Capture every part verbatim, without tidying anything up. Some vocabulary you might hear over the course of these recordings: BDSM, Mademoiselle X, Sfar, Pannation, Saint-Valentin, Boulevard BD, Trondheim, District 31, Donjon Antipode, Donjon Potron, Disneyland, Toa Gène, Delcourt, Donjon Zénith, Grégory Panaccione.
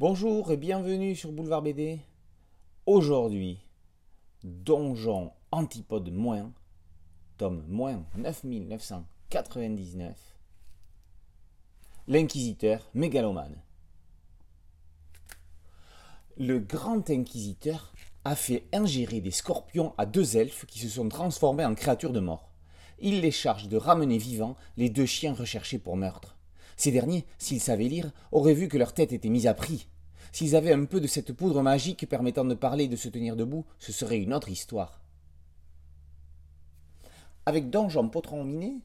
Bonjour et bienvenue sur Boulevard B D. Aujourd'hui, Donjon Antipode moins, tome moins neuf mille neuf cent quatre-vingt-dix-neuf, l'inquisiteur mégalomane. Le grand inquisiteur a fait ingérer des scorpions à deux elfes qui se sont transformés en créatures de mort. Il les charge de ramener vivants les deux chiens recherchés pour meurtre. Ces derniers, s'ils savaient lire, auraient vu que leur tête était mise à prix. S'ils avaient un peu de cette poudre magique permettant de parler et de se tenir debout, ce serait une autre histoire. Avec Donjon Potron miné,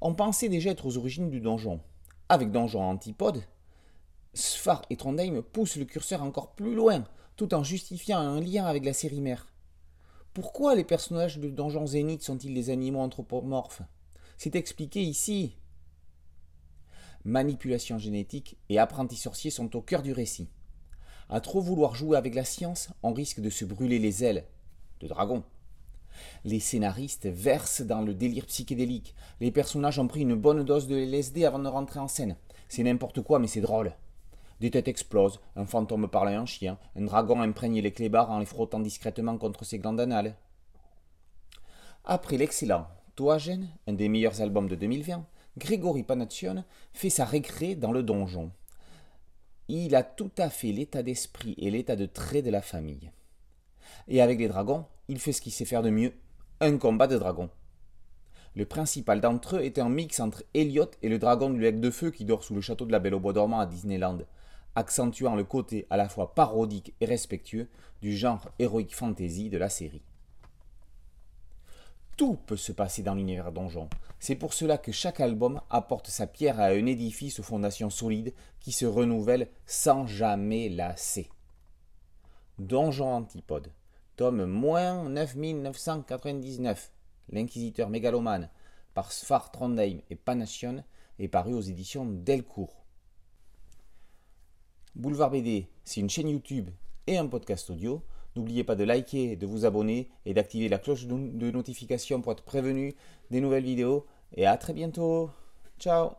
on pensait déjà être aux origines du donjon. Avec Donjon Antipode, Sfar et Trondheim poussent le curseur encore plus loin, tout en justifiant un lien avec la série mère. Pourquoi les personnages de Donjon Zénith sont-ils des animaux anthropomorphes? C'est expliqué ici. Manipulation génétique et apprentis sorciers sont au cœur du récit. À trop vouloir jouer avec la science, on risque de se brûler les ailes de dragon. Les scénaristes versent dans le délire psychédélique. Les personnages ont pris une bonne dose de L S D avant de rentrer en scène. C'est n'importe quoi, mais c'est drôle. Des têtes explosent, un fantôme parle à un chien, un dragon imprègne les clébards en les frottant discrètement contre ses glandes anales. Après l'excellent Toa Gène, un des meilleurs albums de deux mille vingt, Grégory Panaccione fait sa récré dans le donjon. Il a tout à fait l'état d'esprit et l'état de trait de la famille. Et avec les dragons, il fait ce qu'il sait faire de mieux, un combat de dragons. Le principal d'entre eux est un mix entre Elliot et le dragon du lac de feu qui dort sous le château de la Belle au bois dormant à Disneyland, accentuant le côté à la fois parodique et respectueux du genre héroïque fantasy de la série. Tout peut se passer dans l'univers donjon. C'est pour cela que chaque album apporte sa pierre à un édifice aux fondations solides qui se renouvelle sans jamais lasser. Donjon Antipode, tome moins neuf mille neuf cent quatre-vingt-dix-neuf, l'inquisiteur mégalomane, par Sfar, Trondheim et Pannation, est paru aux éditions Delcourt. Boulevard B D, c'est une chaîne YouTube et un podcast audio. N'oubliez pas de liker, de vous abonner et d'activer la cloche de notification pour être prévenu des nouvelles vidéos. Et à très bientôt. Ciao.